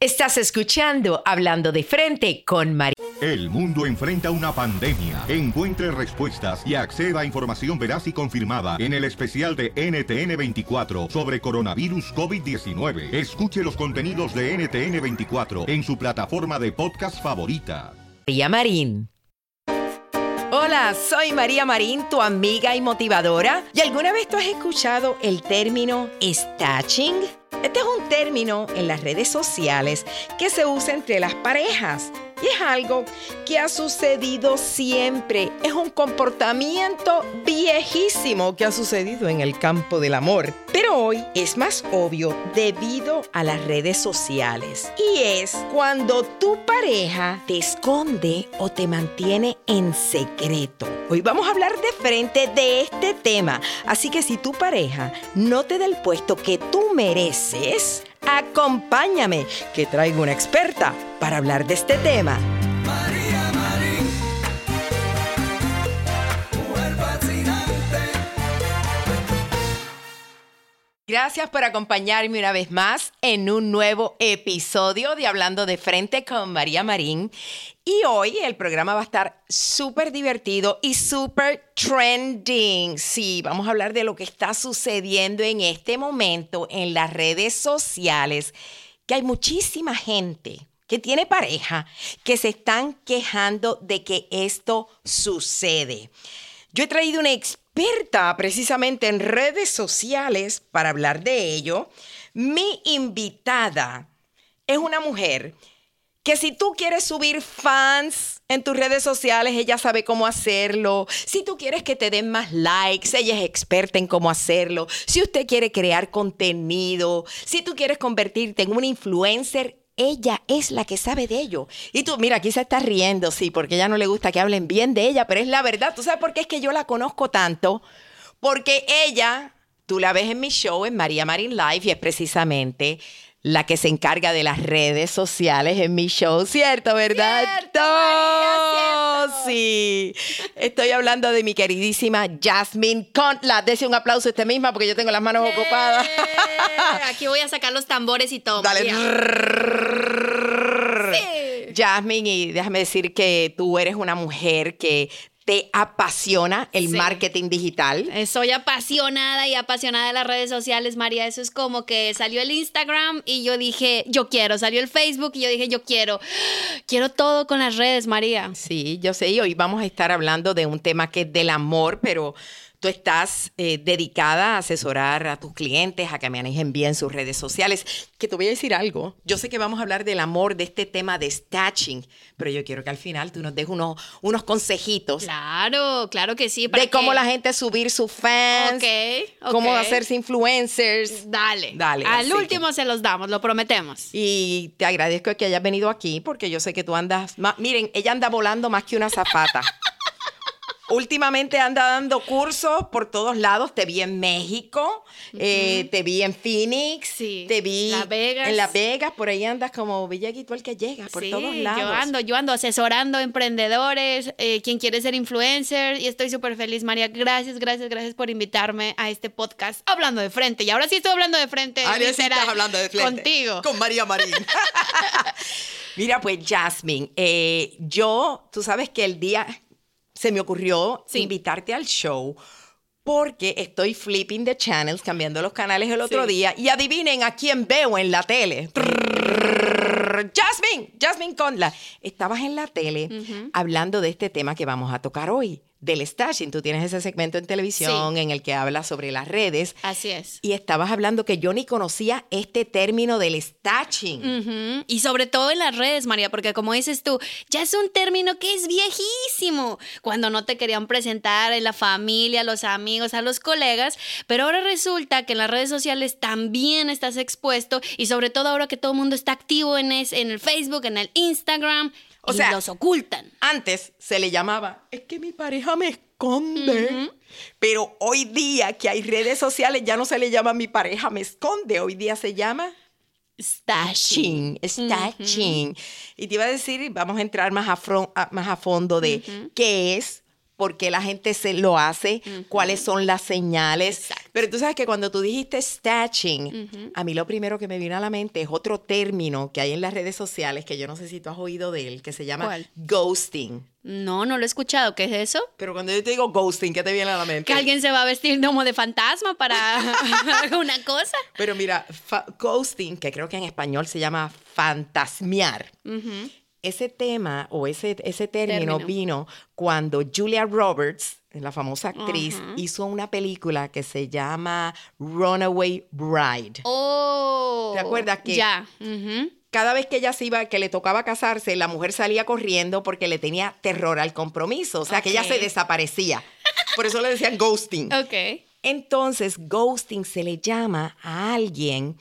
Estás escuchando Hablando de Frente con María. El mundo enfrenta una pandemia. Encuentre respuestas y acceda a información veraz y confirmada en el especial de NTN24 sobre coronavirus COVID-19. Escuche los contenidos de NTN24 en su plataforma de podcast favorita. María Marín. Hola, soy María Marín, tu amiga y motivadora. ¿Y alguna vez tú has escuchado el término stashing? Este es un término en las redes sociales que se usa entre las parejas y es algo que ha sucedido siempre. Es un comportamiento viejísimo que ha sucedido en el campo del amor. Pero hoy es más obvio debido a las redes sociales. Y es cuando tu pareja te esconde o te mantiene en secreto. Hoy vamos a hablar de frente de este tema. Así que si tu pareja no te da el puesto que tú mereces, acompáñame, que traigo una experta para hablar de este tema. María Marín, mujer fascinante. Gracias por acompañarme una vez más en un nuevo episodio de Hablando de Frente con María Marín. Y hoy el programa va a estar súper divertido y súper trending. Sí, vamos a hablar de lo que está sucediendo en este momento en las redes sociales, que hay muchísima gente que tiene pareja que se están quejando de que esto sucede. Yo he traído una experta precisamente en redes sociales para hablar de ello. Mi invitada es una mujer que si tú quieres subir fans en tus redes sociales, ella sabe cómo hacerlo. Si tú quieres que te den más likes, ella es experta en cómo hacerlo. Si usted quiere crear contenido, si tú quieres convertirte en una influencer, ella es la que sabe de ello. Y tú, mira, aquí se está riendo, sí, porque ella no le gusta que hablen bien de ella, pero es la verdad. ¿Tú sabes por qué es que yo la conozco tanto? Porque ella, tú la ves en mi show, en María Marin Life, y es precisamente la que se encarga de las redes sociales en mi show, ¿cierto, verdad? ¡Cierto, María, cierto! Sí. Estoy hablando de mi queridísima Jasmine Contla. Dese un aplauso a usted misma porque yo tengo las manos ocupadas. Aquí voy a sacar los tambores y todo. Dale. Sí. Jasmine, y déjame decir que tú eres una mujer que te apasiona el marketing digital. Soy apasionada de las redes sociales, María. Eso es como que salió el Instagram y yo dije, yo quiero. Salió el Facebook y yo dije, yo quiero. Quiero todo con las redes, María. Sí, yo sé. Y hoy vamos a estar hablando de un tema que es del amor, pero tú estás dedicada a asesorar a tus clientes, a que manejen bien sus redes sociales. Que te voy a decir algo. Yo sé que vamos a hablar del amor, de este tema de stashing, pero yo quiero que al final tú nos des unos consejitos. Claro, claro que sí. ¿Para de qué? Cómo la gente subir sus fans, okay. Cómo hacerse influencers. Dale. Al último se los damos, lo prometemos. Y te agradezco que hayas venido aquí porque yo sé que tú andas miren, ella anda volando más que una zapata. Últimamente anda dando cursos por todos lados. Te vi en México, te vi en Phoenix, sí, te vi en Las Vegas. Por ahí andas como Villeguito el que llega, por todos lados. Yo ando asesorando emprendedores, quien quiere ser influencer. Y estoy súper feliz, María. Gracias por invitarme a este podcast Hablando de Frente. Y ahora sí estoy hablando de frente. Ahora sí estás hablando de frente. Contigo. Con María Marín. Mira, pues, Jasmine, tú sabes que el día se me ocurrió invitarte al show porque estoy flipping the channels, cambiando los canales el otro día, y adivinen a quién veo en la tele. Jasmine Contla. Estabas en la tele hablando de este tema que vamos a tocar hoy, del stashing. Tú tienes ese segmento en televisión en el que hablas sobre las redes. Así es. Y estabas hablando que yo ni conocía este término del stashing. Y sobre todo en las redes, María, porque como dices tú, ya es un término que es viejísimo. Cuando no te querían presentar en la familia, a los amigos, a los colegas, pero ahora resulta que en las redes sociales también estás expuesto, y sobre todo ahora que todo el mundo está activo en el Facebook, en el Instagram. O sea, los ocultan. Antes se le llamaba, es que mi pareja me esconde. Pero hoy día que hay redes sociales, ya no se le llama mi pareja me esconde. Hoy día se llama stashing. Stashing. Y te iba a decir, vamos a entrar más a fondo de qué es, por qué la gente se lo hace, cuáles son las señales. Exacto. Pero tú sabes que cuando tú dijiste stashing, a mí lo primero que me vino a la mente es otro término que hay en las redes sociales, que yo no sé si tú has oído de él, que se llama ghosting. No, no lo he escuchado. ¿Qué es eso? Pero cuando yo te digo ghosting, ¿qué te viene a la mente? Que alguien se va a vestir como de fantasma para alguna cosa. Pero mira, ghosting, que creo que en español se llama fantasmear. Ese tema o ese término vino cuando Julia Roberts, la famosa actriz, hizo una película que se llama Runaway Bride. Oh, ¿te acuerdas que cada vez que ella se iba, que le tocaba casarse, la mujer salía corriendo porque le tenía terror al compromiso? O sea, que ella se desaparecía. Por eso le decían ghosting. Entonces, ghosting se le llama a alguien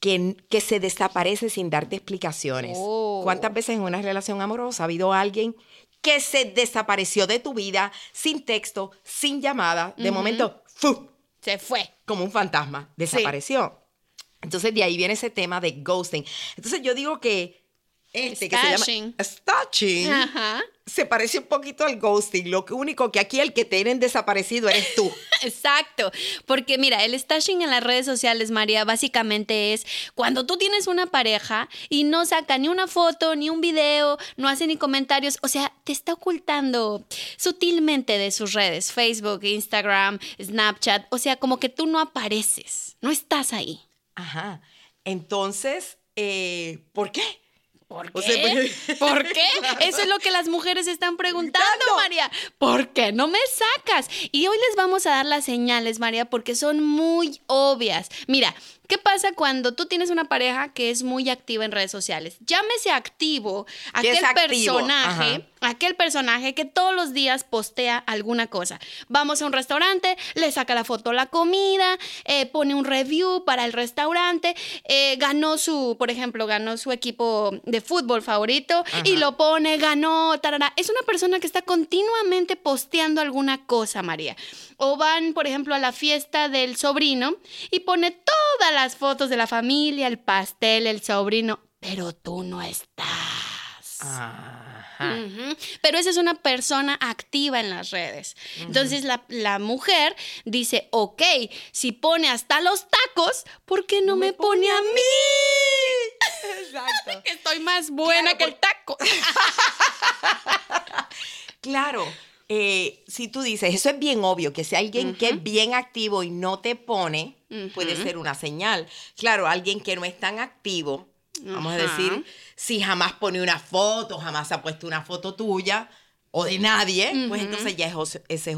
que se desaparece sin darte explicaciones. ¿Cuántas veces en una relación amorosa ha habido alguien que se desapareció de tu vida sin texto, sin llamada? De momento, ¡fu! Se fue. Como un fantasma. Desapareció. Entonces, de ahí viene ese tema de ghosting. Entonces, yo digo que stashing, que se llama stashing, se parece un poquito al ghosting. Lo único que aquí el que tienen desaparecido eres tú. Exacto. Porque mira, el stashing en las redes sociales, María, básicamente es cuando tú tienes una pareja y no saca ni una foto, ni un video, no hace ni comentarios. O sea, te está ocultando sutilmente de sus redes, Facebook, Instagram, Snapchat. O sea, como que tú no apareces, no estás ahí. Ajá. Entonces, ¿por qué? ¿Por qué? O sea, pues, ¿por qué? Claro. Eso es lo que las mujeres están preguntando, María. ¿Por qué no me sacas? Y hoy les vamos a dar las señales, María, porque son muy obvias. Mira, ¿qué pasa cuando tú tienes una pareja que es muy activa en redes sociales? Llámese activo, aquel personaje que todos los días postea alguna cosa. Vamos a un restaurante, le saca la foto a la comida, pone un review para el restaurante, ganó su equipo de fútbol favorito, y lo pone, ganó, tarara. Es una persona que está continuamente posteando alguna cosa, María. O van, por ejemplo, a la fiesta del sobrino y pone todas las fotos de la familia, el pastel, el sobrino, pero tú no estás. Pero esa es una persona activa en las redes. Entonces la mujer dice, ok, si pone hasta los tacos, ¿por qué no me pone a mí? Exacto. Que estoy más buena que el taco. Claro. Si tú dices, eso es bien obvio, que si alguien que es bien activo y no te pone, puede ser una señal. Claro, alguien que no es tan activo, vamos a decir, si jamás pone una foto, jamás ha puesto una foto tuya o de nadie, pues entonces ya ese es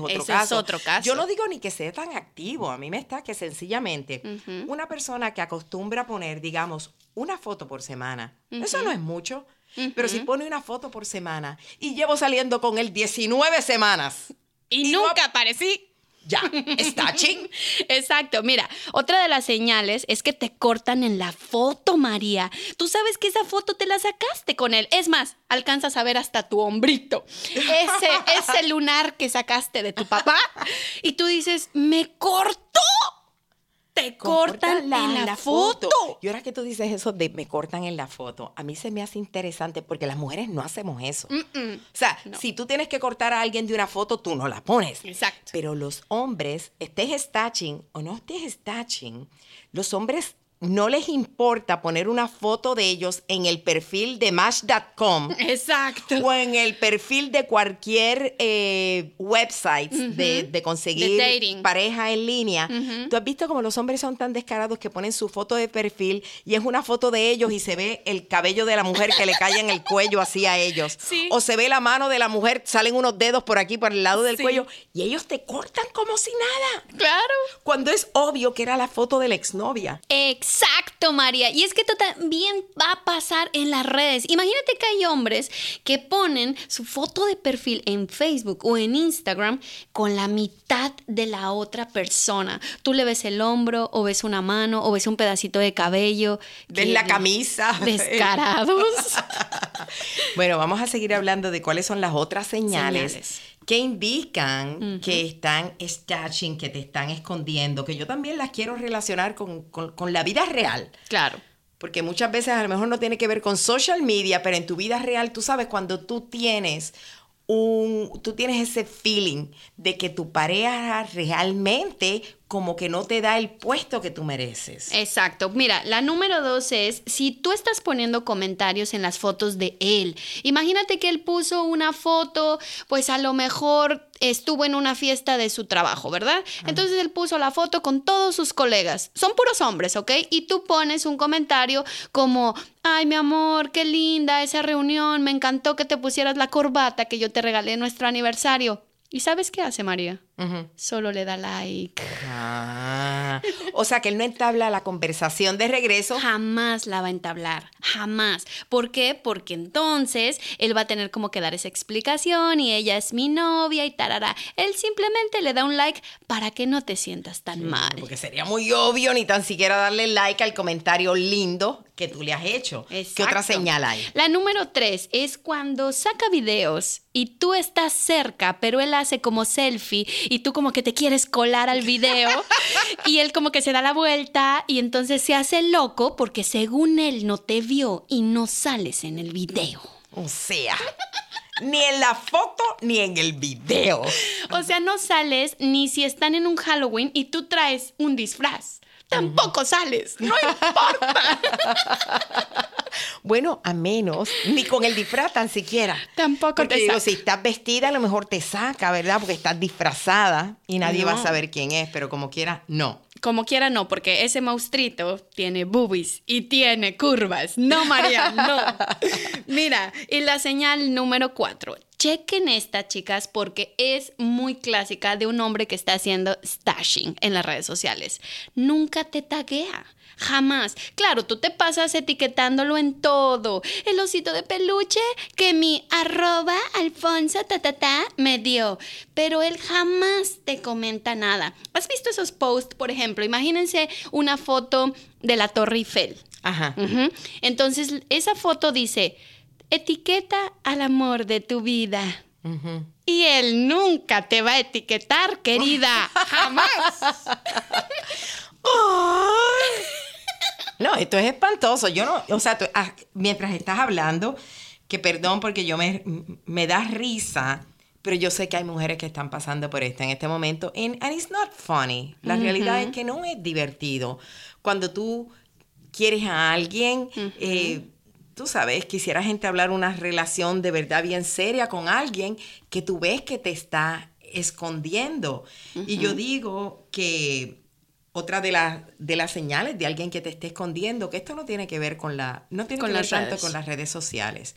otro caso. Yo no digo ni que sea tan activo, a mí me está que sencillamente una persona que acostumbra a poner, digamos, una foto por semana, eso no es mucho. Pero si pone una foto por semana y llevo saliendo con él 19 semanas. Y nunca aparecí. Ya, stashing. Exacto, mira, otra de las señales es que te cortan en la foto, María. Tú sabes que esa foto te la sacaste con él. Es más, alcanzas a ver hasta tu hombrito, ese lunar que sacaste de tu papá. Y tú dices, me cortó. Te cortan en la foto. Y ahora que tú dices eso de me cortan en la foto, a mí se me hace interesante porque las mujeres no hacemos eso. O sea, si tú tienes que cortar a alguien de una foto, tú no la pones. Exacto. Pero los hombres, estés stashing o no estés stashing, los hombres no les importa poner una foto de ellos en el perfil de Match.com. Exacto. O en el perfil de cualquier website de conseguir pareja en línea. Uh-huh. Tú has visto como los hombres son tan descarados que ponen su foto de perfil y es una foto de ellos y se ve el cabello de la mujer que le cae en el cuello así a ellos. Sí. O se ve la mano de la mujer, salen unos dedos por aquí, por el lado del cuello y ellos te cortan como si nada. Claro. Cuando es obvio que era la foto de la exnovia. Exacto, María. Y es que esto también va a pasar en las redes. Imagínate que hay hombres que ponen su foto de perfil en Facebook o en Instagram con la mitad de la otra persona. Tú le ves el hombro, o ves una mano, o ves un pedacito de cabello. Ves la camisa. Descarados. Bueno, vamos a seguir hablando de cuáles son las otras señales que indican que están stashing, que te están escondiendo, que yo también las quiero relacionar con la vida real. Claro. Porque muchas veces a lo mejor no tiene que ver con social media, pero en tu vida real, tú sabes, cuando tú tienes ese feeling de que tu pareja realmente como que no te da el puesto que tú mereces. Exacto. Mira, la número 2 es si tú estás poniendo comentarios en las fotos de él. Imagínate que él puso una foto, pues a lo mejor estuvo en una fiesta de su trabajo, ¿verdad? Entonces él puso la foto con todos sus colegas. Son puros hombres, ¿ok? Y tú pones un comentario como, ay, mi amor, qué linda esa reunión, me encantó que te pusieras la corbata que yo te regalé en nuestro aniversario. ¿Y sabes qué hace María? Solo le da like. Ah, o sea que él no entabla la conversación de regreso. Jamás la va a entablar, jamás. ¿Por qué? Porque entonces él va a tener como que dar esa explicación y ella es mi novia y tarará. Él simplemente le da un like para que no te sientas tan mal. Porque sería muy obvio ni tan siquiera darle like al comentario lindo que tú le has hecho. Exacto. ¿Qué otra señal hay? La número 3 es cuando saca videos y tú estás cerca, pero él hace como selfie y tú como que te quieres colar al video y él como que se da la vuelta y entonces se hace loco porque según él no te vio y no sales en el video. O sea, ni en la foto ni en el video. O sea, no sales ni si están en un Halloween y tú traes un disfraz. Tampoco sales, no importa. Bueno, a menos, ni con el disfraz tan siquiera. Tampoco. Porque te digo, si estás vestida, a lo mejor te saca, ¿verdad? Porque estás disfrazada y nadie va a saber quién es, pero como quiera, no. Como quiera, no, porque ese monstruito tiene boobies y tiene curvas. No, María, no. Mira, y la señal número 4. Chequen esta, chicas, porque es muy clásica de un hombre que está haciendo stashing en las redes sociales. Nunca te taguea. Jamás. Claro, tú te pasas etiquetándolo en todo. El osito de peluche que mi @Alfonso me dio. Pero él jamás te comenta nada. ¿Has visto esos posts? Por ejemplo, imagínense una foto de la Torre Eiffel. Ajá. Entonces, esa foto dice, etiqueta al amor de tu vida. Y él nunca te va a etiquetar, querida. Jamás. ¡Oh! No, esto es espantoso. Yo no, o sea, mientras estás hablando, que perdón porque yo me da risa, pero yo sé que hay mujeres que están pasando por esto en este momento. And it's not funny. La realidad es que no es divertido. Cuando tú quieres a alguien, tú sabes, quisiera gente hablar una relación de verdad bien seria con alguien que tú ves que te está escondiendo. Y yo digo que otra de las señales de alguien que te esté escondiendo, que esto no tiene que ver tanto con las redes sociales.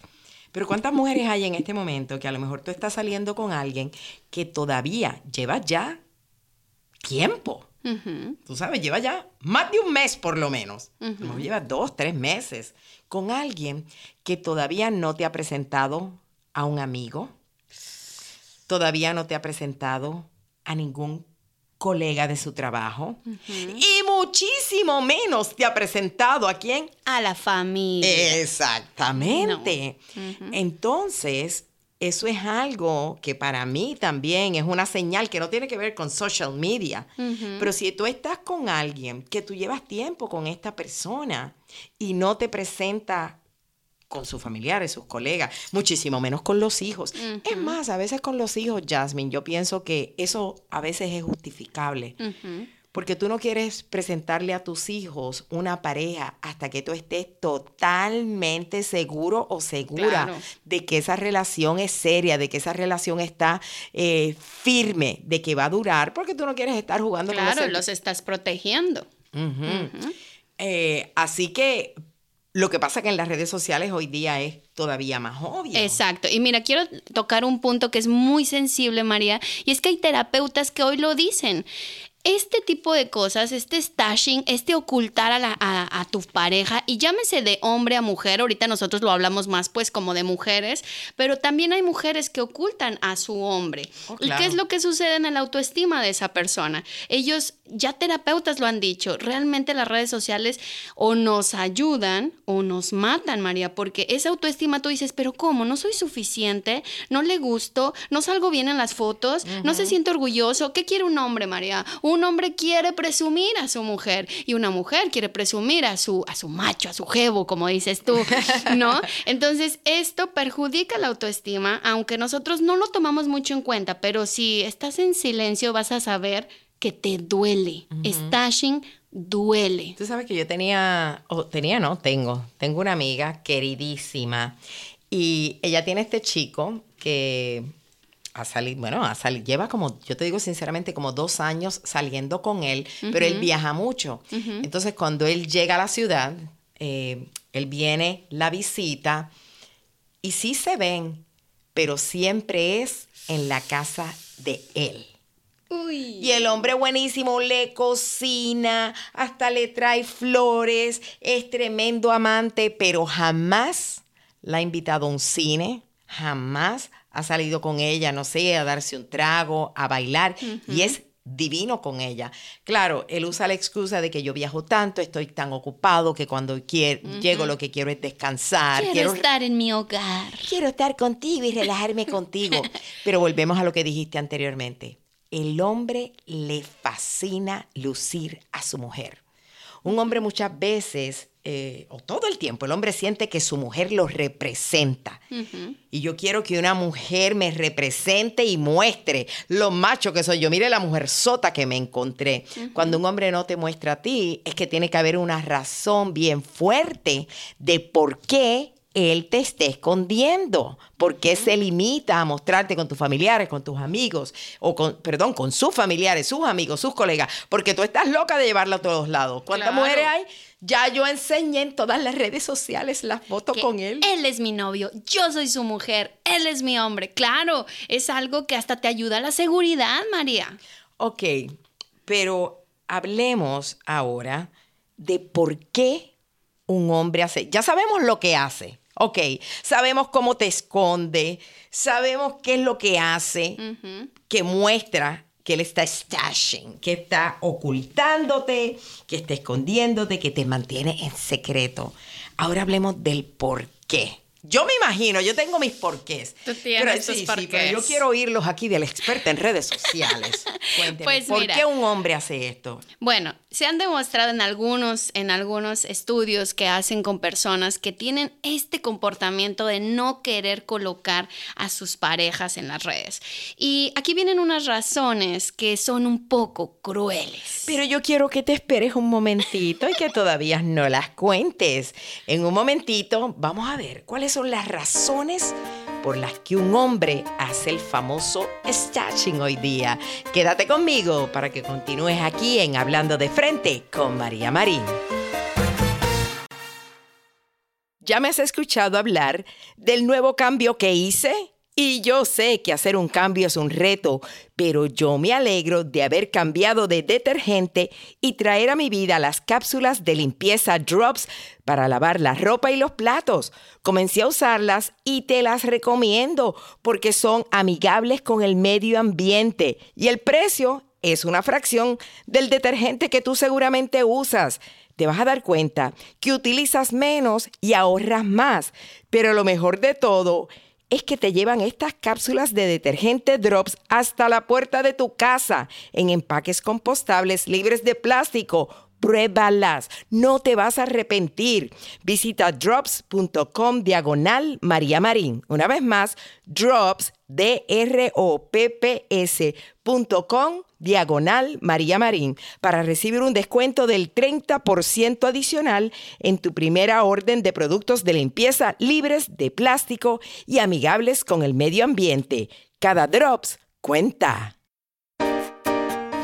Pero ¿cuántas mujeres hay en este momento que a lo mejor tú estás saliendo con alguien que todavía lleva ya tiempo? Tú sabes, lleva ya más de un mes por lo menos. No, lleva 2, 3 meses con alguien que todavía no te ha presentado a un amigo, todavía no te ha presentado a ningún colega de su trabajo y muchísimo menos te ha presentado a quién, a la familia. Exactamente. Entonces eso es algo que para mí también es una señal que no tiene que ver con social media, pero si tú estás con alguien que tú llevas tiempo con esta persona y no te presenta con sus familiares, sus colegas, muchísimo menos con los hijos. Es más, a veces con los hijos, Jasmine, yo pienso que eso a veces es justificable. Porque tú no quieres presentarle a tus hijos una pareja hasta que tú estés totalmente seguro o segura, claro, de que esa relación es seria, de que esa relación está firme, de que va a durar, porque tú no quieres estar jugando, claro, con los... Claro, los estás protegiendo. Uh-huh. Uh-huh. Así que lo que pasa que en las redes sociales hoy día es todavía más obvio. Exacto. Y mira, quiero tocar un punto que es muy sensible, María, y es que hay terapeutas que hoy lo dicen. Este tipo de cosas, este stashing, este ocultar a tu pareja, y llámese de hombre a mujer, ahorita nosotros lo hablamos más pues como de mujeres, pero también hay mujeres que ocultan a su hombre. Oh, claro. ¿Y qué es lo que sucede en la autoestima de esa persona? Ellos, ya terapeutas lo han dicho, realmente las redes sociales o nos ayudan o nos matan, María, porque esa autoestima tú dices, pero ¿cómo? No soy suficiente, no le gusto, no salgo bien en las fotos, uh-huh, no se siente orgulloso. ¿Qué quiere un hombre, María? Un hombre quiere presumir a su mujer y una mujer quiere presumir a su macho, a su jevo, como dices tú, ¿no? Entonces, esto perjudica la autoestima, aunque nosotros no lo tomamos mucho en cuenta, pero si estás en silencio vas a saber que te duele. Uh-huh. Stashing duele. Tú sabes que yo tengo una amiga queridísima y ella tiene este chico que... lleva como, yo te digo sinceramente, como 2 años saliendo con él, uh-huh, pero él viaja mucho. Uh-huh. Entonces, cuando él llega a la ciudad, él viene, la visita, y sí se ven, pero siempre es en la casa de él. Uy. Y el hombre buenísimo le cocina, hasta le trae flores, es tremendo amante, pero jamás la ha invitado a un cine, jamás ha salido con ella, no sé, a darse un trago, a bailar, uh-huh, y es divino con ella. Claro, él usa la excusa de que yo viajo tanto, estoy tan ocupado que cuando uh-huh, llego lo que quiero es descansar. Quiero estar en mi hogar. Quiero estar contigo y relajarme contigo. Pero volvemos a lo que dijiste anteriormente. El hombre le fascina lucir a su mujer. Un hombre muchas veces... o todo el tiempo, el hombre siente que su mujer lo representa. Uh-huh. Y yo quiero que una mujer me represente y muestre lo macho que soy yo. Mire la mujerzota que me encontré. Uh-huh. Cuando un hombre no te muestra a ti, es que tiene que haber una razón bien fuerte de por qué él te esté escondiendo. ¿Por qué se limita a mostrarte con tus familiares, con tus amigos? Con sus familiares, sus amigos, sus colegas. Porque tú estás loca de llevarlo a todos lados. ¿Cuántas, claro, mujeres hay? Ya yo enseñé en todas las redes sociales las fotos con él. Él es mi novio, yo soy su mujer, él es mi hombre. Claro, es algo que hasta te ayuda a la seguridad, María. Ok, pero hablemos ahora de por qué un hombre hace... Ya sabemos lo que hace, ok. Sabemos cómo te esconde, sabemos qué es lo que hace, uh-huh, que muestra que él está stashing, que está ocultándote, que está escondiéndote, que te mantiene en secreto. Ahora hablemos del por qué. Yo me imagino, yo tengo mis porqués. Tú tienes tus porqués. Sí, pero yo quiero oírlos aquí de la experta en redes sociales. Cuénteme, pues mira, ¿por qué un hombre hace esto? Bueno, se han demostrado en algunos estudios que hacen con personas que tienen este comportamiento de no querer colocar a sus parejas en las redes. Y aquí vienen unas razones que son un poco crueles. Pero yo quiero que te esperes un momentito y que todavía no las cuentes. En un momentito vamos a ver cuáles son las razones por las que un hombre hace el famoso stashing hoy día. Quédate conmigo para que continúes aquí en Hablando de Frente con María Marín. ¿Ya me has escuchado hablar del nuevo cambio que hice? Y yo sé que hacer un cambio es un reto, pero yo me alegro de haber cambiado de detergente y traer a mi vida las cápsulas de limpieza Drops para lavar la ropa y los platos. Comencé a usarlas y te las recomiendo porque son amigables con el medio ambiente y el precio es una fracción del detergente que tú seguramente usas. Te vas a dar cuenta que utilizas menos y ahorras más, pero lo mejor de todo es que te llevan estas cápsulas de detergente Drops hasta la puerta de tu casa en empaques compostables libres de plástico. Pruébalas, no te vas a arrepentir. Visita drops.com/María Marín. Una vez más, drops.com /María Marín para recibir un descuento del 30% adicional en tu primera orden de productos de limpieza libres de plástico y amigables con el medio ambiente. Cada drops cuenta.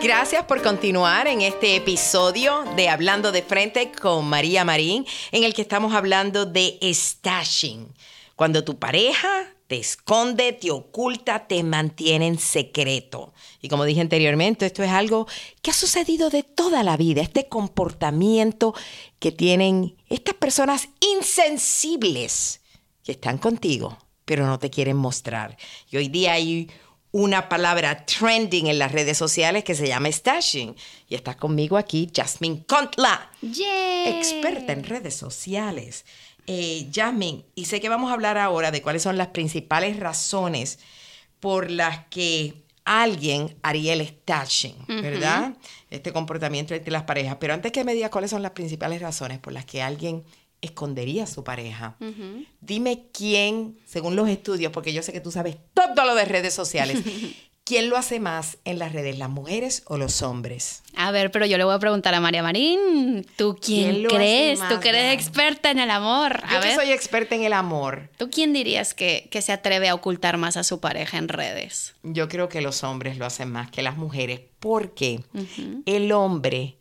Gracias por continuar en este episodio de Hablando de Frente con María Marín, en el que estamos hablando de stashing. Cuando tu pareja te esconde, te oculta, te mantiene en secreto. Y como dije anteriormente, esto es algo que ha sucedido de toda la vida, este comportamiento que tienen estas personas insensibles que están contigo, pero no te quieren mostrar. Y hoy día hay una palabra trending en las redes sociales que se llama stashing. Y está conmigo aquí Jasmine Contla, yeah, experta en redes sociales. Jasmine, y sé que vamos a hablar ahora de cuáles son las principales razones por las que alguien haría el stashing, ¿verdad? Este comportamiento entre las parejas. Pero antes que me digas cuáles son las principales razones por las que alguien escondería a su pareja. Dime quién, según los estudios, porque yo sé que tú sabes todo lo de redes sociales, ¿quién lo hace más en las redes, las mujeres o los hombres? A ver, pero yo le voy a preguntar a María Marín, ¿tú quién crees? Tú que eres experta en el amor. Yo que soy experta en el amor. ¿Tú quién dirías que se atreve a ocultar más a su pareja en redes? Yo creo que los hombres lo hacen más que las mujeres, porque el hombre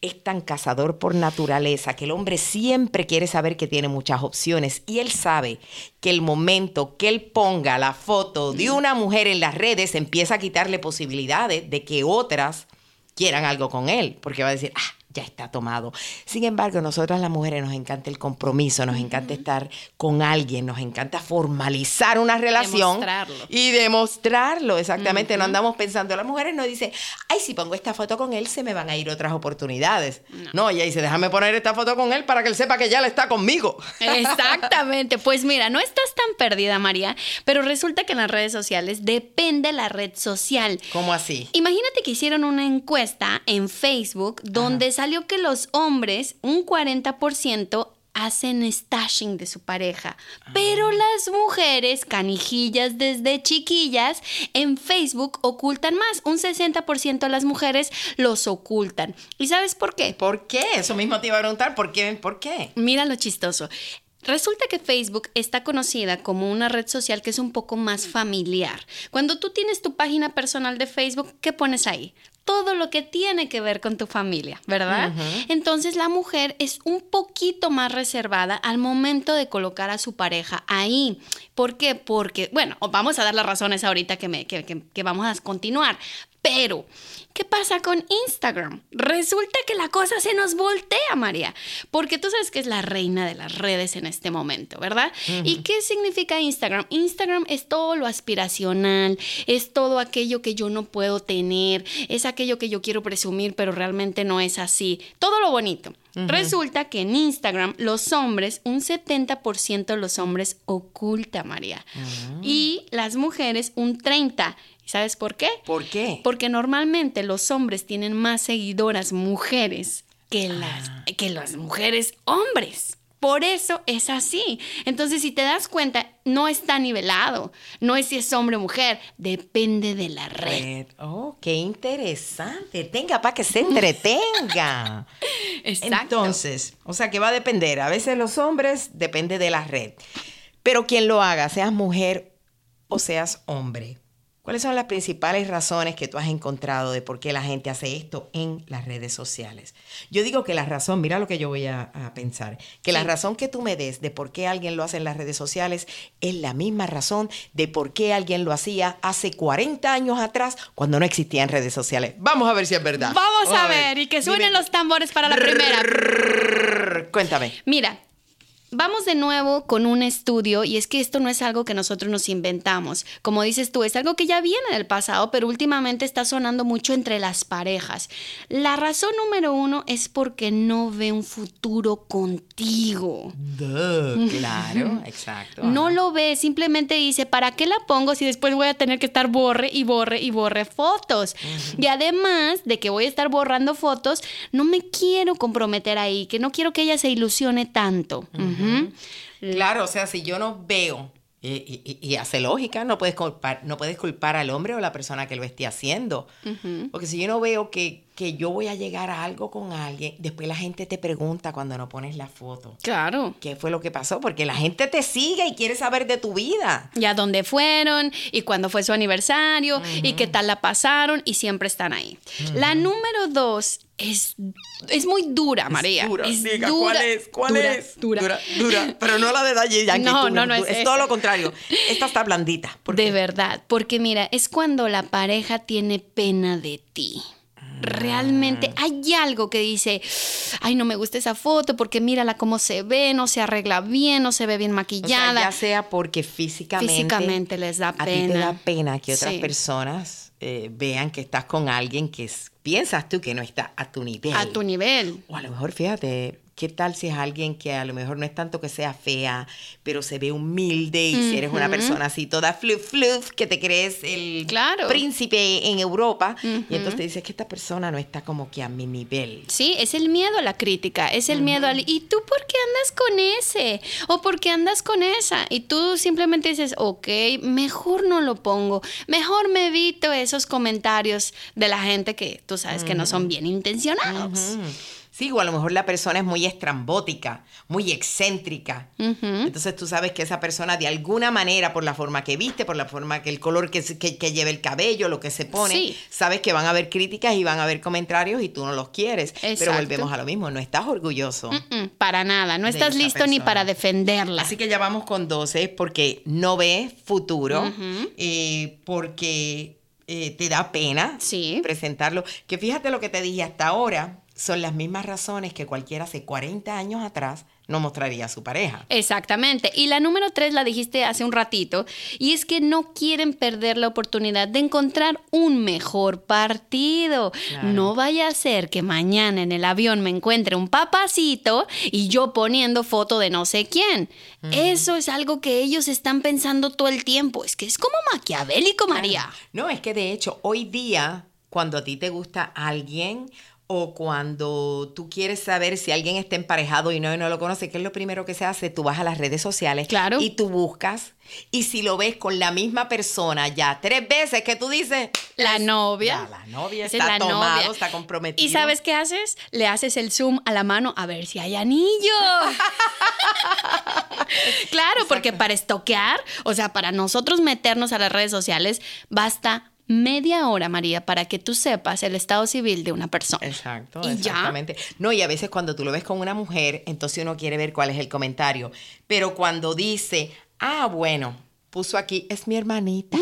es tan cazador por naturaleza que el hombre siempre quiere saber que tiene muchas opciones, y él sabe que el momento que él ponga la foto de una mujer en las redes empieza a quitarle posibilidades de que otras quieran algo con él, porque va a decir, ah, ya está tomado. Sin embargo, nosotras las mujeres nos encanta el compromiso, nos encanta estar con alguien, nos encanta formalizar una relación. Demostrarlo. Y demostrarlo, exactamente. No andamos pensando, las mujeres no dicen, ay, si pongo esta foto con él, se me van a ir otras oportunidades. No, ella dice, déjame poner esta foto con él para que él sepa que ya él está conmigo. Exactamente. Pues mira, no estás tan perdida, María, pero resulta que en las redes sociales depende la red social. ¿Cómo así? Imagínate que hicieron una encuesta en Facebook donde salió que los hombres, un 40%, hacen stashing de su pareja. Pero las mujeres, canijillas desde chiquillas, en Facebook ocultan más. Un 60% de las mujeres los ocultan. ¿Y sabes por qué? ¿Por qué? Eso mismo te iba a preguntar. ¿Por qué? ¿Por qué? Mira lo chistoso. Resulta que Facebook está conocida como una red social que es un poco más familiar. Cuando tú tienes tu página personal de Facebook, ¿qué pones ahí? Todo lo que tiene que ver con tu familia, ¿verdad? Entonces la mujer es un poquito más reservada al momento de colocar a su pareja ahí. ¿Por qué? Porque, bueno, vamos a dar las razones ahorita que vamos a continuar. Pero, ¿qué pasa con Instagram? Resulta que la cosa se nos voltea, María, porque tú sabes que es la reina de las redes en este momento, ¿verdad? ¿Y qué significa Instagram? Instagram es todo lo aspiracional, es todo aquello que yo no puedo tener, es aquello que yo quiero presumir, pero realmente no es así. Todo lo bonito. Resulta que en Instagram los hombres, un 70% de los hombres oculta, María, y las mujeres un 30%. ¿Sabes por qué? ¿Por qué? Porque normalmente los hombres tienen más seguidoras mujeres que las mujeres hombres. Por eso es así. Entonces, si te das cuenta, no está nivelado. No es si es hombre o mujer. Depende de la red. Oh, qué interesante. Tenga para que se entretenga. Exacto. Entonces, o sea, que va a depender. A veces los hombres depende de la red. Pero quien lo haga, seas mujer o seas hombre, ¿cuáles son las principales razones que tú has encontrado de por qué la gente hace esto en las redes sociales? Yo digo que la razón, mira lo que yo voy a pensar, que la razón que tú me des de por qué alguien lo hace en las redes sociales es la misma razón de por qué alguien lo hacía hace 40 años atrás cuando no existían redes sociales. Vamos a ver si es verdad. Vamos a ver, y que suenen los tambores para la primera. Cuéntame. Mira. Vamos de nuevo con un estudio, y es que esto no es algo que nosotros nos inventamos. Como dices tú, es algo que ya viene del pasado, pero últimamente está sonando mucho entre las parejas. La razón número 1 es porque no ve un futuro contigo. Claro, exacto. No lo ve, simplemente dice, ¿para qué la pongo si después voy a tener que estar borre y borre fotos? Y además de que voy a estar borrando fotos, no me quiero comprometer ahí, que no quiero que ella se ilusione tanto. Claro, o sea, si yo no veo Y hace lógica, no puedes culpar al hombre o la persona que lo esté haciendo. Uh-huh. Porque si yo no veo que yo voy a llegar a algo con alguien, después la gente te pregunta cuando no pones la foto. Claro. ¿Qué fue lo que pasó? Porque la gente te sigue y quiere saber de tu vida. Y a dónde fueron, y cuándo fue su aniversario, uh-huh. y qué tal la pasaron, y siempre están ahí. Uh-huh. La número 2 es muy dura, María. Es dura, pero no la de Daddy Yankee. No, es todo lo contrario. Esta está blandita. De verdad, porque mira, es cuando la pareja tiene pena de ti. Realmente hay algo que dice, ay, no me gusta esa foto porque mírala cómo se ve, no se arregla bien, no se ve bien maquillada. O sea, ya sea porque físicamente les da pena. A ti te da pena que otras personas vean que estás con alguien que piensas tú que no está a tu nivel. A tu nivel. O a lo mejor, fíjate, ¿qué tal si es alguien que a lo mejor no es tanto que sea fea, pero se ve humilde y uh-huh. si eres una persona así toda fluf, que te crees el claro. príncipe en Europa uh-huh. y entonces te dices que esta persona no está como que a mi nivel? Sí, es el miedo a la crítica, es el uh-huh. miedo al ¿y tú por qué andas con ese? ¿O por qué andas con esa? Y tú simplemente dices, ok, mejor no lo pongo, mejor me evito esos comentarios de la gente que tú sabes uh-huh. que no son bien intencionados. Uh-huh. Sí, o a lo mejor la persona es muy estrambótica, muy excéntrica. Uh-huh. Entonces tú sabes que esa persona de alguna manera, por la forma que viste, por la forma que el color que lleva el cabello, lo que se pone, sí. sabes que van a haber críticas y van a haber comentarios y tú no los quieres. Exacto. Pero volvemos a lo mismo, no estás orgulloso. Uh-uh, para nada, no estás listo persona. Ni para defenderla. Así que ya vamos con 12 porque no ves futuro, uh-huh. Porque te da pena sí. presentarlo. Que fíjate lo que te dije hasta ahora. Son las mismas razones que cualquiera hace 40 años atrás no mostraría a su pareja. Exactamente. Y la número 3 la dijiste hace un ratito, y es que no quieren perder la oportunidad de encontrar un mejor partido. Claro. No vaya a ser que mañana en el avión me encuentre un papacito y yo poniendo foto de no sé quién. Uh-huh. Eso es algo que ellos están pensando todo el tiempo. Es que es como maquiavélico, María. No, es que de hecho, hoy día, cuando a ti te gusta alguien, o cuando tú quieres saber si alguien está emparejado y no lo conoce, ¿qué es lo primero que se hace? Tú vas a las redes sociales claro. y tú buscas. Y si lo ves con la misma persona ya 3 veces, que tú dices, la novia. Ya, la novia está tomada, está comprometida. ¿Y sabes qué haces? Le haces el zoom a la mano a ver si hay anillo. Claro, exacto. Porque para estoquear, o sea, para nosotros meternos a las redes sociales, basta media hora, María, para que tú sepas el estado civil de una persona. Exacto, exactamente. ¿Ya? No, y a veces cuando tú lo ves con una mujer, entonces uno quiere ver cuál es el comentario. Pero cuando dice, ah, bueno, puso aquí, es mi hermanita.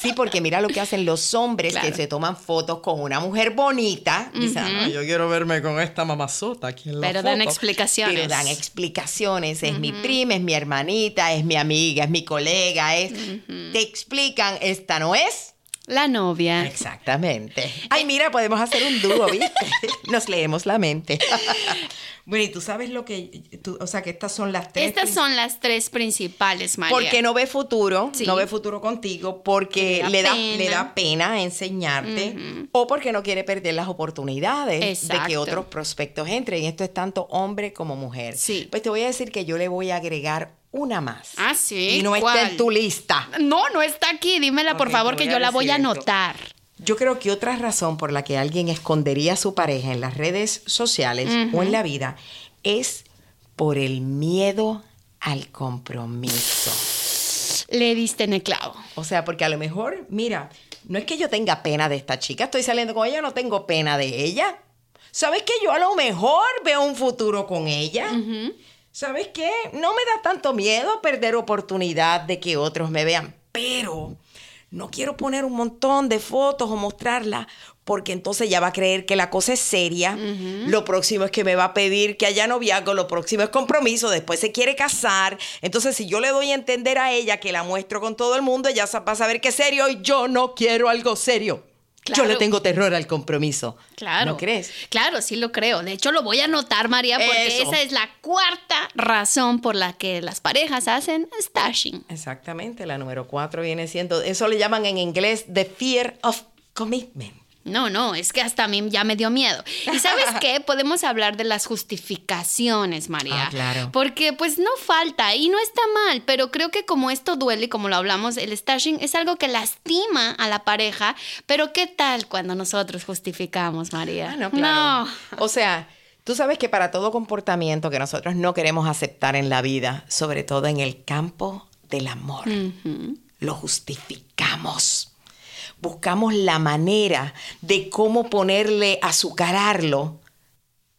Sí, porque mira lo que hacen los hombres claro. que se toman fotos con una mujer bonita. Uh-huh. Dicen, ah, yo quiero verme con esta mamazota aquí en la foto. Pero dan explicaciones. Es uh-huh. mi prima, es mi hermanita, es mi amiga, es mi colega. Uh-huh. Te explican, esta no es la novia. Exactamente. Ay, mira, podemos hacer un dúo, ¿viste? Nos leemos la mente. Bueno, y tú sabes lo que... O sea, que estas son las 3... Estas son las 3 principales, María. Porque no ve futuro, sí. no ve futuro contigo, porque le da pena enseñarte, uh-huh. o porque no quiere perder las oportunidades exacto. de que otros prospectos entren. Y esto es tanto hombre como mujer. Sí. Pues te voy a decir que yo le voy a agregar una más. Ah, sí. Y no ¿cuál? Está en tu lista. No está aquí. Dímela, okay, por favor, que yo la voy a anotar. Yo creo que otra razón por la que alguien escondería a su pareja en las redes sociales uh-huh. o en la vida es por el miedo al compromiso. Le diste en el clavo. O sea, porque a lo mejor, mira, no es que yo tenga pena de esta chica. Estoy saliendo con ella, no tengo pena de ella. ¿Sabes qué? Yo a lo mejor veo un futuro con ella. Uh-huh. ¿Sabes qué? No me da tanto miedo perder oportunidad de que otros me vean, pero no quiero poner un montón de fotos o mostrarla porque entonces ya va a creer que la cosa es seria. Uh-huh. Lo próximo es que me va a pedir que haya noviazgo, lo próximo es compromiso, después se quiere casar. Entonces, si yo le doy a entender a ella que la muestro con todo el mundo, ella va a saber que es serio y yo no quiero algo serio. Claro. Yo le tengo terror al compromiso. Claro. ¿No crees? Claro, sí lo creo. De hecho, lo voy a anotar, María, porque esa es la 4ª razón por la que las parejas hacen stashing. Exactamente. La número 4 viene siendo... Eso le llaman en inglés the fear of commitment. No, es que hasta a mí ya me dio miedo. ¿Y sabes qué? Podemos hablar de las justificaciones, María. Ah, claro. Porque pues no falta y no está mal, pero creo que como esto duele, como lo hablamos, el stashing es algo que lastima a la pareja, pero ¿qué tal cuando nosotros justificamos, María? Ah, no, claro. No. O sea, tú sabes que para todo comportamiento que nosotros no queremos aceptar en la vida, sobre todo en el campo del amor, uh-huh, lo justificamos. Buscamos la manera de cómo ponerle, azucararlo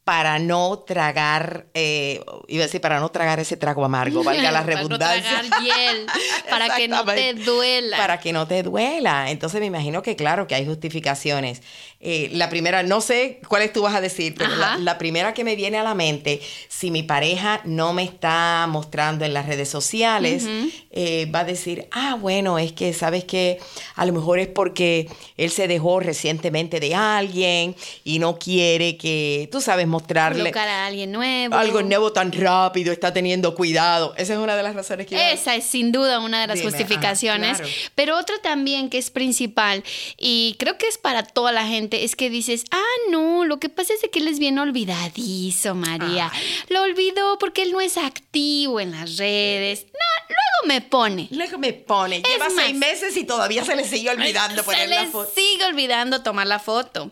para no tragar, iba a decir para no tragar ese trago amargo, valga la redundancia. Para no tragar hiel, para que no te duela. Para que no te duela. Entonces me imagino que claro que hay justificaciones. La primera, no sé cuáles tú vas a decir, pero la primera que me viene a la mente, si mi pareja no me está mostrando en las redes sociales, uh-huh, va a decir, ah, bueno, es que, ¿sabes qué? A lo mejor es porque él se dejó recientemente de alguien y no quiere que, tú sabes, mostrarle a alguien nuevo. Algo nuevo tan rápido, está teniendo cuidado. Esa es una de las razones que... Esa es sin duda una de las justificaciones. Ajá, claro. Pero otra también que es principal, y creo que es para toda la gente, es que dices, ah, no, lo que pasa es que él es bien olvidadizo, María. Ay. Lo olvidó porque él no es activo en las redes. No, luego me pone. Lleva 6 meses y todavía se le sigue olvidando poner la foto. Se le sigue olvidando tomar la foto.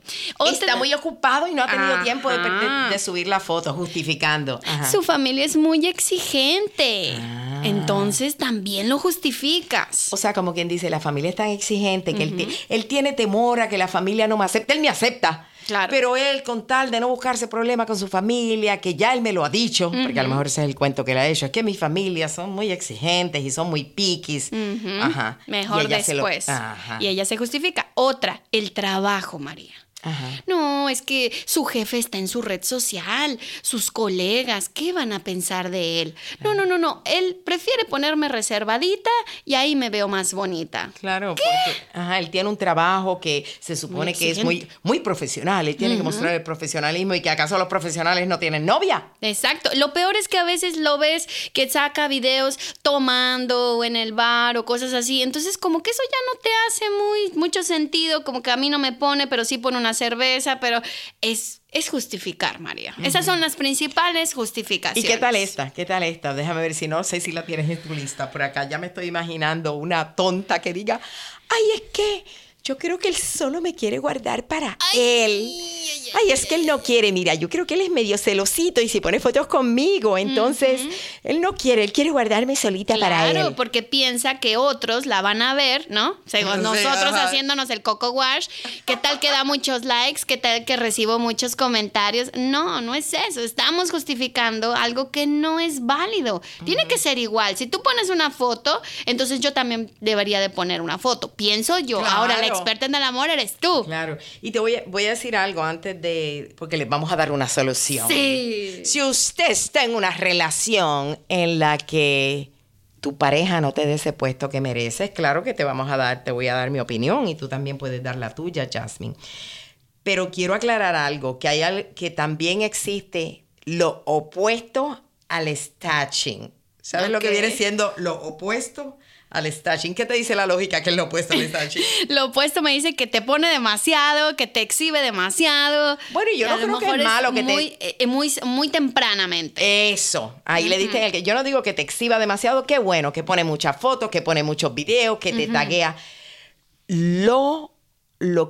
Está muy ocupado y no ha tenido tiempo de subir la foto, justificando. Ajá. Su familia es muy exigente. Ah. Entonces también lo justificas. O sea, como quien dice, la familia es tan exigente que él tiene temor a que la familia no me acepte. Él me acepta, claro, pero él con tal de no buscarse problemas con su familia, que ya él me lo ha dicho, porque a lo mejor ese es el cuento que le ha hecho, es que mis familias son muy exigentes y son muy piquis, ajá, mejor y después ajá, y ella se justifica. Otra, el trabajo, María. Ajá. No, es que su jefe está en su red social, sus colegas, ¿qué van a pensar de él? No, él prefiere ponerme reservadita y ahí me veo más bonita. Claro, ¿qué? Porque él tiene un trabajo que se supone que es muy, muy profesional, él tiene que mostrar el profesionalismo. ¿Y que acaso los profesionales no tienen novia? Exacto, lo peor es que a veces lo ves que saca videos tomando o en el bar o cosas así, entonces como que eso ya no te hace mucho sentido, como que a mí no me pone, pero sí pone una cerveza, pero es justificar, María. Esas son las principales justificaciones. ¿Y qué tal esta? Déjame ver, si no sé si la tienes en tu lista por acá. Ya me estoy imaginando una tonta que diga, ay, es que yo creo que él solo me quiere guardar para él. Ay, es que él no quiere, mira, yo creo que él es medio celosito y si pone fotos conmigo, entonces él no quiere, él quiere guardarme solita, claro, para él. Claro, porque piensa que otros la van a ver, ¿no? Según nosotros haciéndonos el coco wash, ¿qué tal que da muchos likes? ¿Qué tal que recibo muchos comentarios? No es eso, estamos justificando algo que no es válido. Tiene que ser igual, si tú pones una foto, entonces yo también debería de poner una foto, pienso yo, claro. Ahora la experta en el amor eres tú. Claro, y te voy a decir algo antes de... porque les vamos a dar una solución. Sí. Si usted está en una relación en la que tu pareja no te dé ese puesto que mereces, claro que te voy a dar mi opinión y tú también puedes dar la tuya, Jasmine. Pero quiero aclarar algo, que también existe lo opuesto al stashing. ¿Sabes lo que viene siendo lo opuesto al stashing? ¿Qué te dice la lógica que es lo opuesto al stashing? Lo opuesto me dice que te pone demasiado, que te exhibe demasiado. Bueno, yo no creo que es malo que te... muy, muy tempranamente. Eso. Ahí le diste en el que... Yo no digo que te exhiba demasiado, qué bueno, que pone muchas fotos, que pone muchos videos, que te taguea. Lo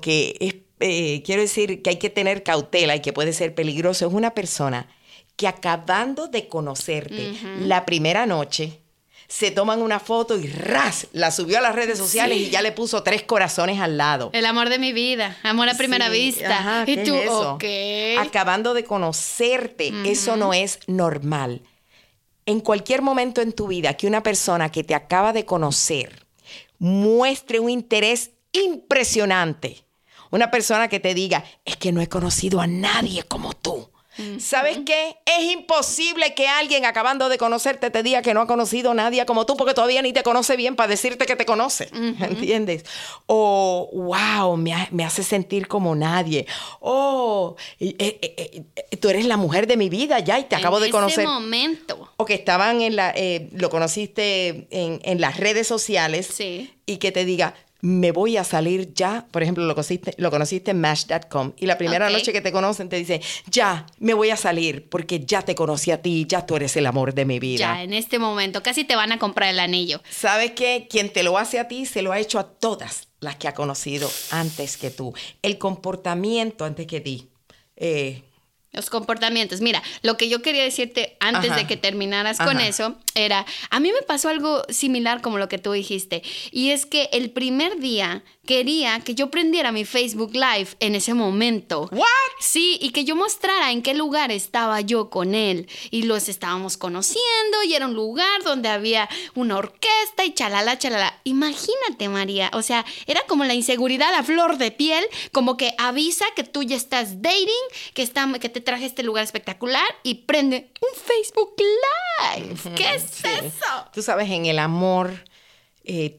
que es... quiero decir que hay que tener cautela y que puede ser peligroso. Es una persona que acabando de conocerte la primera noche... se toman una foto y ¡ras! La subió a las redes sociales y ya le puso 3 corazones al lado. El amor de mi vida, amor a primera vista. Ajá, ¿y tú? Es eso. Okay. Acabando de conocerte, eso no es normal. En cualquier momento en tu vida que una persona que te acaba de conocer muestre un interés impresionante, una persona que te diga, es que no he conocido a nadie como tú. ¿Sabes qué? Es imposible que alguien acabando de conocerte te diga que no ha conocido a nadie como tú, porque todavía ni te conoce bien para decirte que te conoce, ¿entiendes? O, wow, me hace sentir como nadie. O, tú eres la mujer de mi vida ya y te acabo de conocer. En ese momento. O que estaban lo conociste en las redes sociales y que te diga, me voy a salir ya. Por ejemplo, lo conociste en Match.com y la primera noche que te conocen te dicen, ya, me voy a salir porque ya te conocí a ti, ya tú eres el amor de mi vida. Ya, en este momento, casi te van a comprar el anillo. ¿Sabes qué? Quien te lo hace a ti, se lo ha hecho a todas las que ha conocido antes que tú. El comportamiento antes que ti. Los comportamientos. Mira, lo que yo quería decirte antes de que terminaras con eso era, a mí me pasó algo similar como lo que tú dijiste, y es que el primer día quería que yo prendiera mi Facebook Live en ese momento. ¿What? Sí, y que yo mostrara en qué lugar estaba yo con él, y los estábamos conociendo, y era un lugar donde había una orquesta y chalala, chalala. Imagínate, María, o sea, era como la inseguridad a flor de piel, como que avisa que tú ya estás dating, que te traje este lugar espectacular y prende un Facebook Live. ¿Qué es eso? Tú sabes, en el amor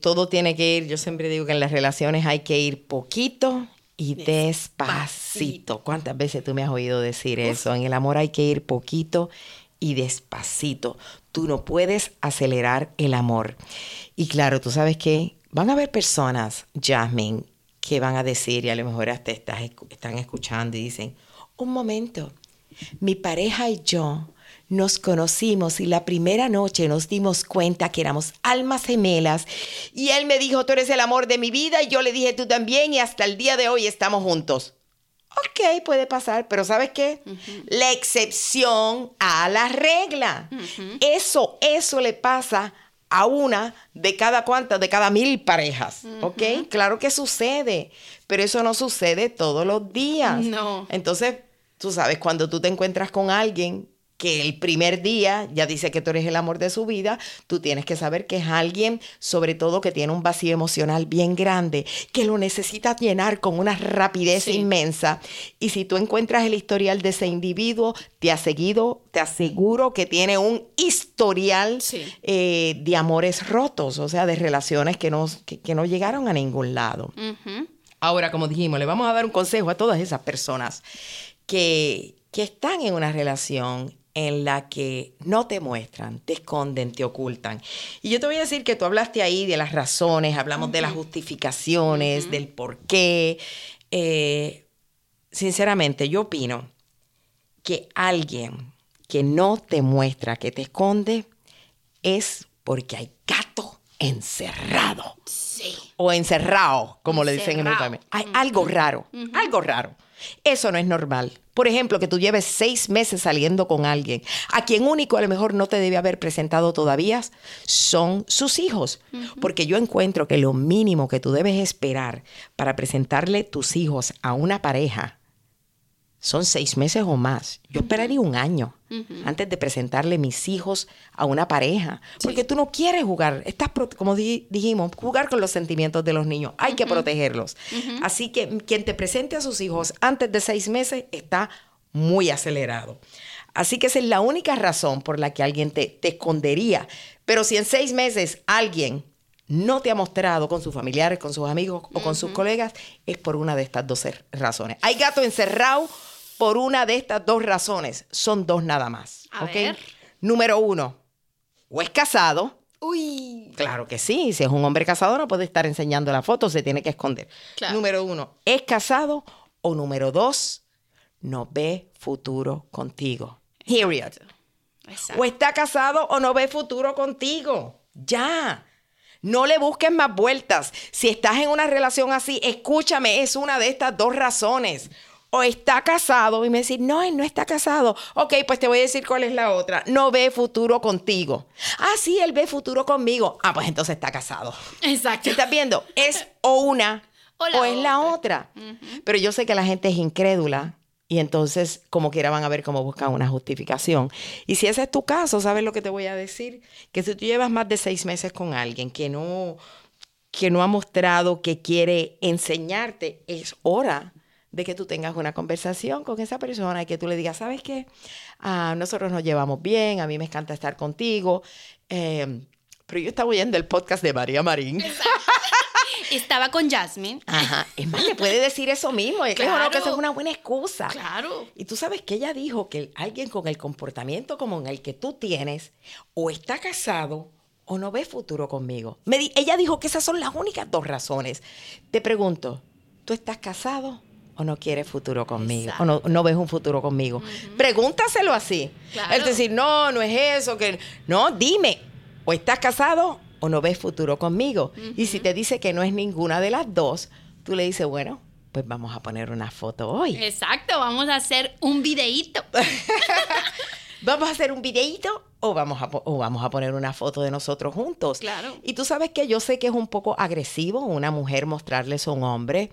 todo tiene que ir. Yo siempre digo que en las relaciones hay que ir poquito y despacito. ¿Cuántas veces tú me has oído decir eso? En el amor hay que ir poquito y despacito. Tú no puedes acelerar el amor. Y claro, tú sabes que van a haber personas, Jasmine, que van a decir, y a lo mejor hasta están escuchando y dicen, un momento, mi pareja y yo nos conocimos y la primera noche nos dimos cuenta que éramos almas gemelas y él me dijo, tú eres el amor de mi vida, y yo le dije, tú también, y hasta el día de hoy estamos juntos. Ok, puede pasar, pero ¿sabes qué? Uh-huh. La excepción a la regla. Uh-huh. Eso le pasa a una de cada cuantas, de cada 1,000 parejas, ¿ok? Uh-huh. Claro que sucede, pero eso no sucede todos los días. No. Entonces, tú sabes, cuando tú te encuentras con alguien que el primer día ya dice que tú eres el amor de su vida, tú tienes que saber que es alguien, sobre todo, que tiene un vacío emocional bien grande, que lo necesitas llenar con una rapidez inmensa. Y si tú encuentras el historial de ese individuo, te aseguro que tiene un historial de amores rotos, o sea, de relaciones que no llegaron a ningún lado. Uh-huh. Ahora, como dijimos, le vamos a dar un consejo a todas esas personas que están en una relación en la que no te muestran, te esconden, te ocultan. Y yo te voy a decir que tú hablaste ahí de las razones, hablamos de las justificaciones, del por qué. Sinceramente, yo opino que alguien que no te muestra, que te esconde, es porque hay gato encerrado. Sí. O encerrado, como le dicen en el también. Hay algo raro, algo raro. Eso no es normal. Por ejemplo, que tú lleves 6 meses saliendo con alguien a quien único a lo mejor no te debe haber presentado todavía son sus hijos. Uh-huh. Porque yo encuentro que lo mínimo que tú debes esperar para presentarle tus hijos a una pareja son 6 meses o más. Yo esperaría 1 año antes de presentarle mis hijos a una pareja. Porque tú no quieres jugar. Estás, como dijimos, jugar con los sentimientos de los niños. Hay que protegerlos. Así que quien te presente a sus hijos antes de 6 meses está muy acelerado. Así que esa es la única razón por la que alguien te escondería. Pero si en 6 meses alguien no te ha mostrado con sus familiares, con sus amigos o con sus colegas, es por una de estas 2 razones. Hay gato encerrado por una de estas 2 razones. Son 2 nada más. A ver. Número 1, o es casado. Uy. Claro que sí. Si es un hombre casado, no puede estar enseñando la foto, se tiene que esconder. Claro. Número 1, es casado. O número 2, no ve futuro contigo. Period. Exacto. O está casado o no ve futuro contigo. Ya. No le busques más vueltas. Si estás en una relación así, escúchame, es una de estas 2 razones. O está casado, y me decís, no, él no está casado. Ok, pues te voy a decir cuál es la otra. No ve futuro contigo. Ah, sí, él ve futuro conmigo. Ah, pues entonces está casado. Exacto. ¿Estás viendo? Es o una o es la otra. Uh-huh. Pero yo sé que la gente es incrédula. Y entonces, como quiera, van a ver cómo buscan una justificación. Y si ese es tu caso, ¿sabes lo que te voy a decir? Que si tú llevas más de 6 meses con alguien que no ha mostrado que quiere enseñarte, es hora de que tú tengas una conversación con esa persona y que tú le digas, ¿sabes qué? Ah, nosotros nos llevamos bien, a mí me encanta estar contigo, pero yo estaba oyendo el podcast de María Marín. Exacto. Estaba con Jasmine. Ajá. Es más, le puede decir eso mismo. Es claro. Que eso es una buena excusa. Claro. Y tú sabes que ella dijo que alguien con el comportamiento como en el que tú tienes, o está casado o no ve futuro conmigo. Ella dijo que esas son las únicas dos razones. Te pregunto, ¿tú estás casado o no quieres futuro conmigo? Exacto. O no ves un futuro conmigo. Uh-huh. Pregúntaselo así. Claro. Es decir, no es eso. Que no, dime, o estás casado o no ves futuro conmigo. Uh-huh. Y si te dice que no es ninguna de las dos, tú le dices, bueno, pues vamos a poner una foto hoy. Exacto, vamos a hacer un videíto. ¿Vamos a hacer un videíto o vamos a poner una foto de nosotros juntos? Claro. Y tú sabes que yo sé que es un poco agresivo una mujer mostrarles a un hombre,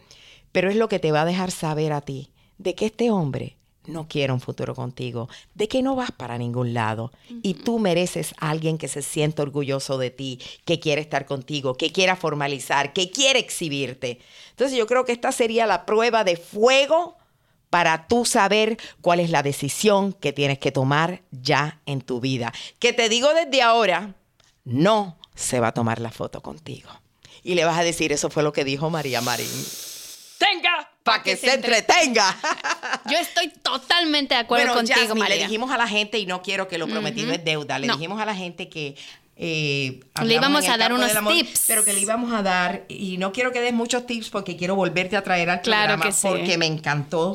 pero es lo que te va a dejar saber a ti de que este hombre no quiere un futuro contigo, de que no vas para ningún lado. Uh-huh. Y tú mereces a alguien que se sienta orgulloso de ti, que quiere estar contigo, que quiera formalizar, que quiere exhibirte. Entonces yo creo que esta sería la prueba de fuego para tú saber cuál es la decisión que tienes que tomar ya en tu vida. Que te digo desde ahora, no se va a tomar la foto contigo. Y le vas a decir, eso fue lo que dijo María Marín. ¡Tenga! Para que se entretenga. Yo estoy totalmente de acuerdo contigo, Jasmine, María. Le dijimos a la gente, y no quiero que lo prometido es deuda, dijimos a la gente que... le íbamos a dar unos tips. Pero que le íbamos a dar, y no quiero que des muchos tips porque quiero volverte a traer al programa que sí, porque me encantó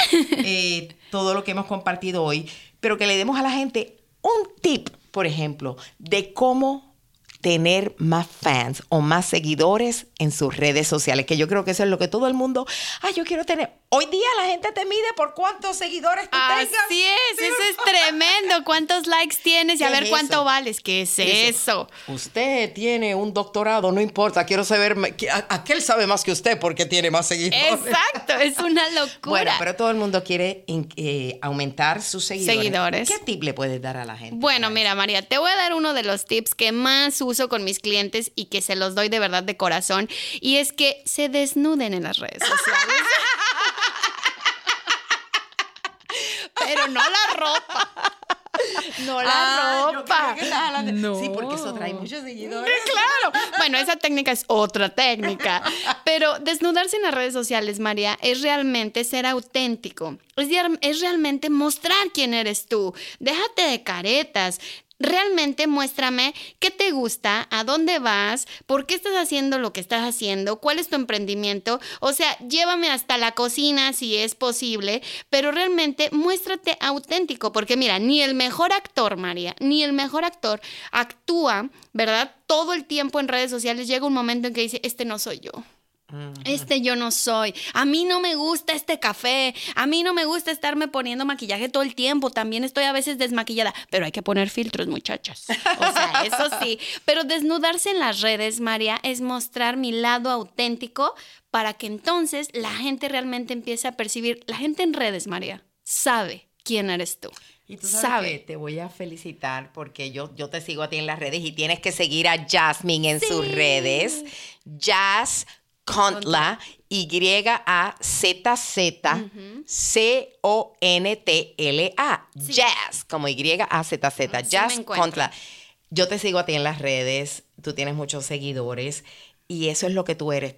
todo lo que hemos compartido hoy, pero que le demos a la gente un tip, por ejemplo, de cómo tener más fans o más seguidores en sus redes sociales, que yo creo que eso es lo que todo el mundo, yo quiero tener. Hoy día la gente te mide por cuántos seguidores tú tengas. Así es, ¿sí? Eso es tremendo. ¿Cuántos likes tienes y a ver cuánto vales? ¿Qué es eso? Usted tiene un doctorado, no importa, quiero saber, aquel sabe más que usted porque tiene más seguidores. Exacto, es una locura. Bueno, pero todo el mundo quiere aumentar sus seguidores. ¿Qué tip le puedes dar a la gente? Bueno, mira, María, te voy a dar uno de los tips que más uso con mis clientes y que se los doy de verdad de corazón, y es que se desnuden en las redes sociales. Pero no la ropa. No la ropa. No. Sí, porque eso trae muchos seguidores. Claro. Bueno, esa técnica es otra técnica. Pero desnudarse en las redes sociales, María, es realmente ser auténtico. Es realmente mostrar quién eres tú. Déjate de caretas. Realmente muéstrame qué te gusta, a dónde vas, por qué estás haciendo lo que estás haciendo, cuál es tu emprendimiento. O sea, llévame hasta la cocina si es posible, pero realmente muéstrate auténtico, porque mira, ni el mejor actor, María, ni el mejor actor actúa, ¿verdad? Todo el tiempo en redes sociales llega un momento en que dice, este no soy yo. Yo no soy, a mí no me gusta este café, a mí no me gusta estarme poniendo maquillaje todo el tiempo, también estoy a veces desmaquillada, pero hay que poner filtros, muchachas, o sea, eso sí, pero desnudarse en las redes, María, es mostrar mi lado auténtico para que entonces la gente realmente empiece a percibir, la gente en redes, María, sabe quién eres tú. Y tú sabes que te voy a felicitar porque yo te sigo a ti en las redes y tienes que seguir a Jasmine en sus redes, Jazz Contla, YAZZ CONTLA, Jazz, como YAZZ, Jazz Contla. Yo te sigo a ti en las redes, tú tienes muchos seguidores y eso es lo que tú eres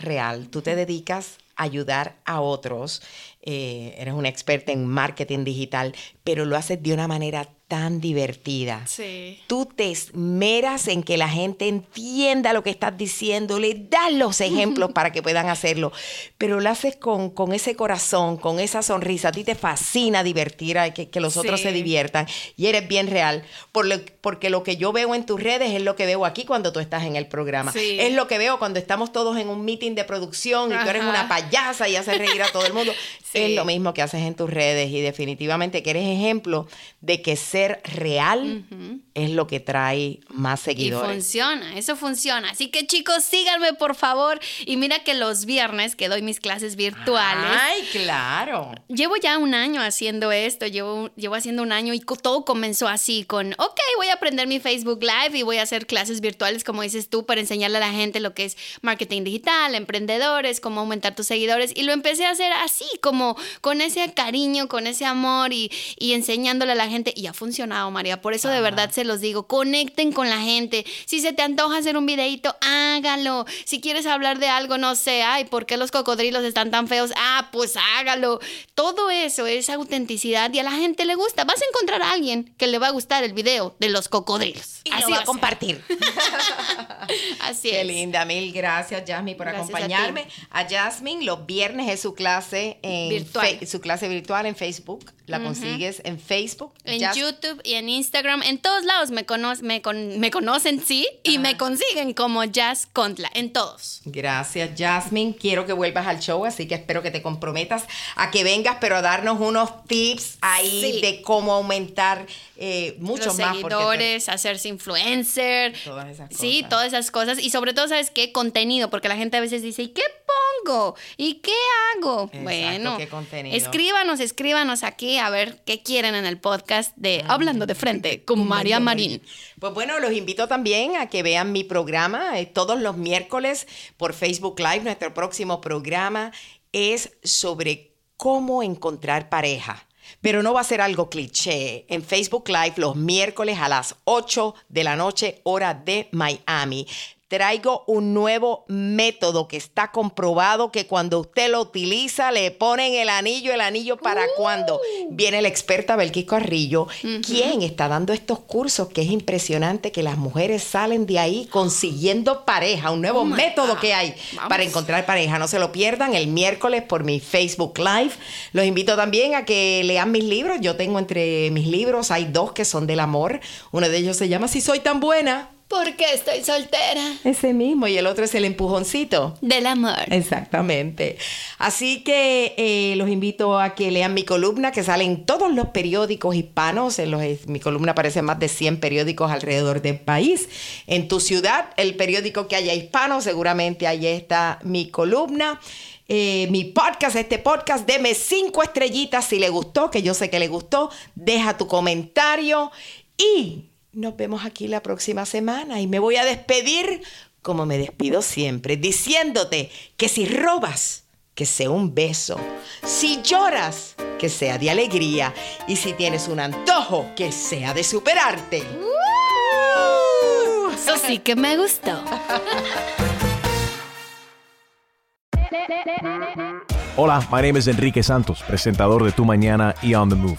real, tú te dedicas a ayudar a otros, eres una experta en marketing digital, pero lo haces de una manera tan divertida. Sí. Tú te esmeras en que la gente entienda lo que estás diciendo, le das los ejemplos para que puedan hacerlo, pero lo haces con ese corazón, con esa sonrisa. A ti te fascina divertir, que los otros se diviertan y eres bien real, porque lo que yo veo en tus redes es lo que veo aquí cuando tú estás en el programa. Sí. Es lo que veo cuando estamos todos en un meeting de producción y tú eres una payasa y haces reír a todo el mundo. Sí. Es lo mismo que haces en tus redes y definitivamente que eres ejemplo de que ser real es lo que trae más seguidores. Y funciona, eso funciona. Así que chicos, síganme por favor. Y mira que los viernes que doy mis clases virtuales. ¡Ay, claro! Llevo ya un año haciendo esto, llevo haciendo un año y todo comenzó así con, voy a aprender mi Facebook Live y voy a hacer clases virtuales, como dices tú, para enseñarle a la gente lo que es marketing digital, emprendedores, cómo aumentar tus seguidores. Y lo empecé a hacer así, como como con ese cariño, con ese amor y enseñándole a la gente. Y ha funcionado, María. Por eso de verdad se los digo, conecten con la gente. Si se te antoja hacer un videíto, hágalo. Si quieres hablar de algo, no sé, ay, ¿por qué los cocodrilos están tan feos? Ah, pues hágalo. Todo eso es autenticidad y a la gente le gusta. Vas a encontrar a alguien que le va a gustar el video de los cocodrilos. Y así lo va a compartir. Así qué es. Qué linda. Mil gracias, Jasmine, por gracias acompañarme. A Jasmine, los viernes es su clase virtual. Su clase virtual en Facebook. La consigues en Facebook. En YouTube y en Instagram. En todos lados me conocen, sí. Y me consiguen como Jazz Contla. En todos. Gracias, Jasmine. Quiero que vuelvas al show, así que espero que te comprometas a que vengas, pero a darnos unos tips ahí de cómo aumentar mucho los más. Seguidores, hacerse influencer. Todas esas cosas. Sí, todas esas cosas. Y sobre todo, ¿sabes qué? Contenido, porque la gente a veces dice, ¿y qué pongo? ¿Y qué hago? Exacto, bueno, ¿qué contenido? Escríbanos aquí a ver qué quieren en el podcast de Hablando de Frente con María Marín. Pues bueno, los invito también a que vean mi programa todos los miércoles por Facebook Live. Nuestro próximo programa es sobre cómo encontrar pareja. Pero no va a ser algo cliché. En Facebook Live los miércoles a las 8 de la noche, hora de Miami. Traigo un nuevo método que está comprobado que cuando usted lo utiliza le ponen el anillo para cuando. Viene la experta Belquís Carrillo, quien está dando estos cursos que es impresionante que las mujeres salen de ahí consiguiendo pareja, un nuevo método que hay para encontrar pareja. No se lo pierdan el miércoles por mi Facebook Live. Los invito también a que lean mis libros. Yo tengo entre mis libros, hay 2 que son del amor. Uno de ellos se llama Si soy tan buena, ¿por qué estoy soltera? Ese mismo. Y el otro es el empujoncito. Del amor. Exactamente. Así que los invito a que lean mi columna, que sale en todos los periódicos hispanos. Mi columna aparece en más de 100 periódicos alrededor del país. En tu ciudad, el periódico que haya hispano, seguramente ahí está mi columna. Mi podcast, este podcast, deme 5 estrellitas si le gustó, que yo sé que le gustó. Deja tu comentario y nos vemos aquí la próxima semana y me voy a despedir como me despido siempre, diciéndote que si robas, que sea un beso. Si lloras, que sea de alegría. Y si tienes un antojo, que sea de superarte. Eso sí que me gustó. Hola, my name is Enrique Santos, presentador de Tu Mañana y On the Move.